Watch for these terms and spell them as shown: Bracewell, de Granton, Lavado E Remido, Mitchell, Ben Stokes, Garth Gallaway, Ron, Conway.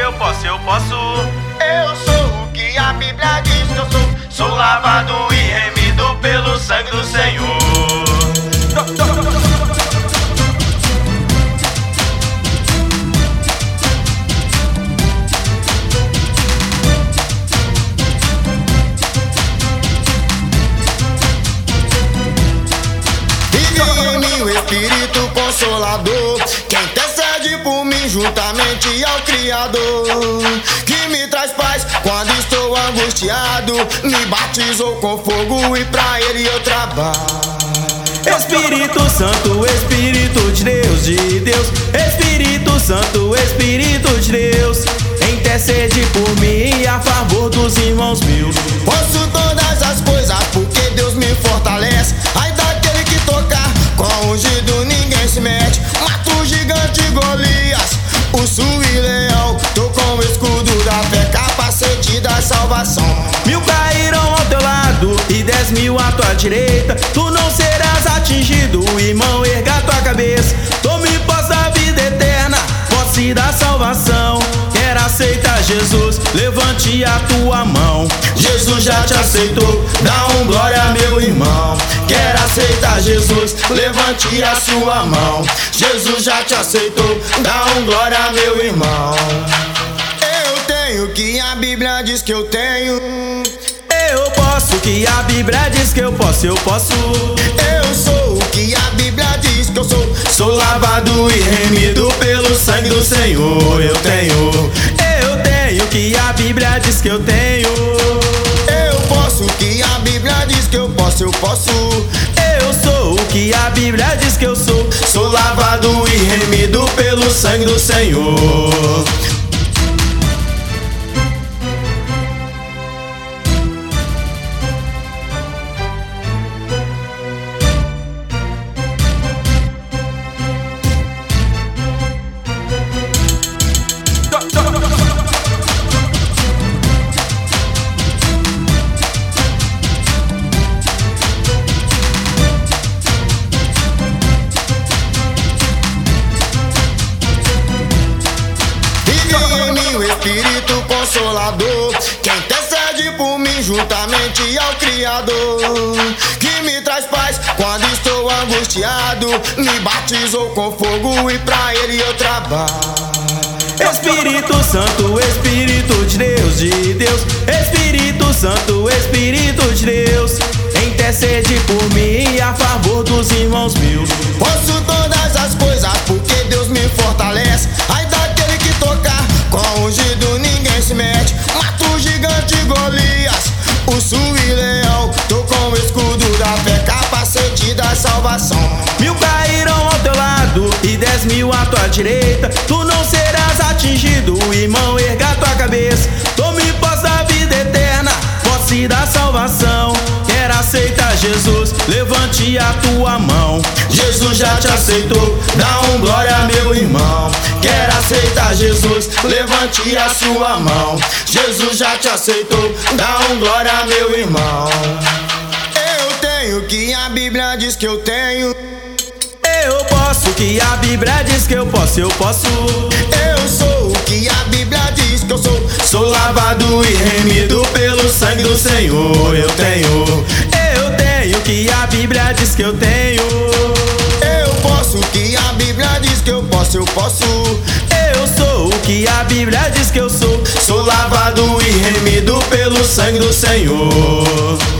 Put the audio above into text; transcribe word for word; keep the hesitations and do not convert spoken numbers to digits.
que eu posso, eu posso. Eu sou o que a Bíblia diz que eu sou. Sou lavado e remido pelo sangue do Senhor. Espírito Consolador, que intercede por mim juntamente ao Criador, que me traz paz quando estou angustiado, me batizou com fogo e pra ele eu trabalho. Espírito Santo, Espírito de Deus, de Deus, Espírito Santo, Espírito de Deus, intercede por mim e a favor dos irmãos meus. Posso todas as coisas porque Deus me fortalece, ainda aquele que tocar com ungido ninguém se mete. Mato o gigante Golias, urso e leão. Tô com o escudo da fé, capacete da salvação. Mil cairão ao teu lado e dez mil à tua direita, tu não serás atingido, irmão, erga tua cabeça. Tome posse da vida eterna, posse da salvação. Quer aceitar Jesus, levante a tua mão. Jesus já te aceitou, dá um glória meu irmão. Quer aceitar Jesus, levante a sua mão. Jesus já te aceitou, dá um glória meu irmão. Eu tenho o que a Bíblia diz que eu tenho. Eu posso o que a Bíblia diz que eu posso, eu posso. Eu sou o que a Bíblia diz que eu sou. Sou lavado e remido pelo sangue do Senhor. Eu tenho, eu tenho o que a Bíblia diz que eu tenho. O que a Bíblia diz que eu posso, eu posso. Eu sou o que a Bíblia diz que eu sou. Sou lavado e remido pelo sangue do Senhor. Espírito Consolador, que intercede por mim juntamente ao Criador, que me traz paz quando estou angustiado, me batizou com fogo e pra ele eu trabalho. Espírito Santo, Espírito de Deus, de Deus, Espírito Santo, Espírito de Deus, intercede por mim e a favor dos irmãos meus. Posso todas as coisas porque Deus me fortalece, ainda aquele que tocar com ungido ninguém se mete. Mato o gigante Golias, urso e leão. Tô com o escudo da fé, capacete da salvação. Mil cairão ao teu lado e dez mil à tua direita, tu não serás atingido, irmão, erga tua cabeça. Tome posse da vida eterna, posse da salvação. Quer aceitar Jesus, levante a tua mão. Jesus já te aceitou, dá um glória meu irmão. Quer aceitar Jesus, levante a sua mão. Jesus já te aceitou, dá um glória meu irmão. Eu tenho o que a Bíblia diz que eu tenho. Eu posso o que a Bíblia diz que eu posso, eu posso. Eu sou o que a Bíblia diz que eu sou. Sou lavado e remido pelo sangue do Senhor. Eu tenho, eu tenho o que a Bíblia diz que eu tenho. Eu posso o que a Bíblia diz que eu posso, eu posso. Eu sou o que a Bíblia diz que eu sou. Sou lavado e remido pelo sangue do Senhor.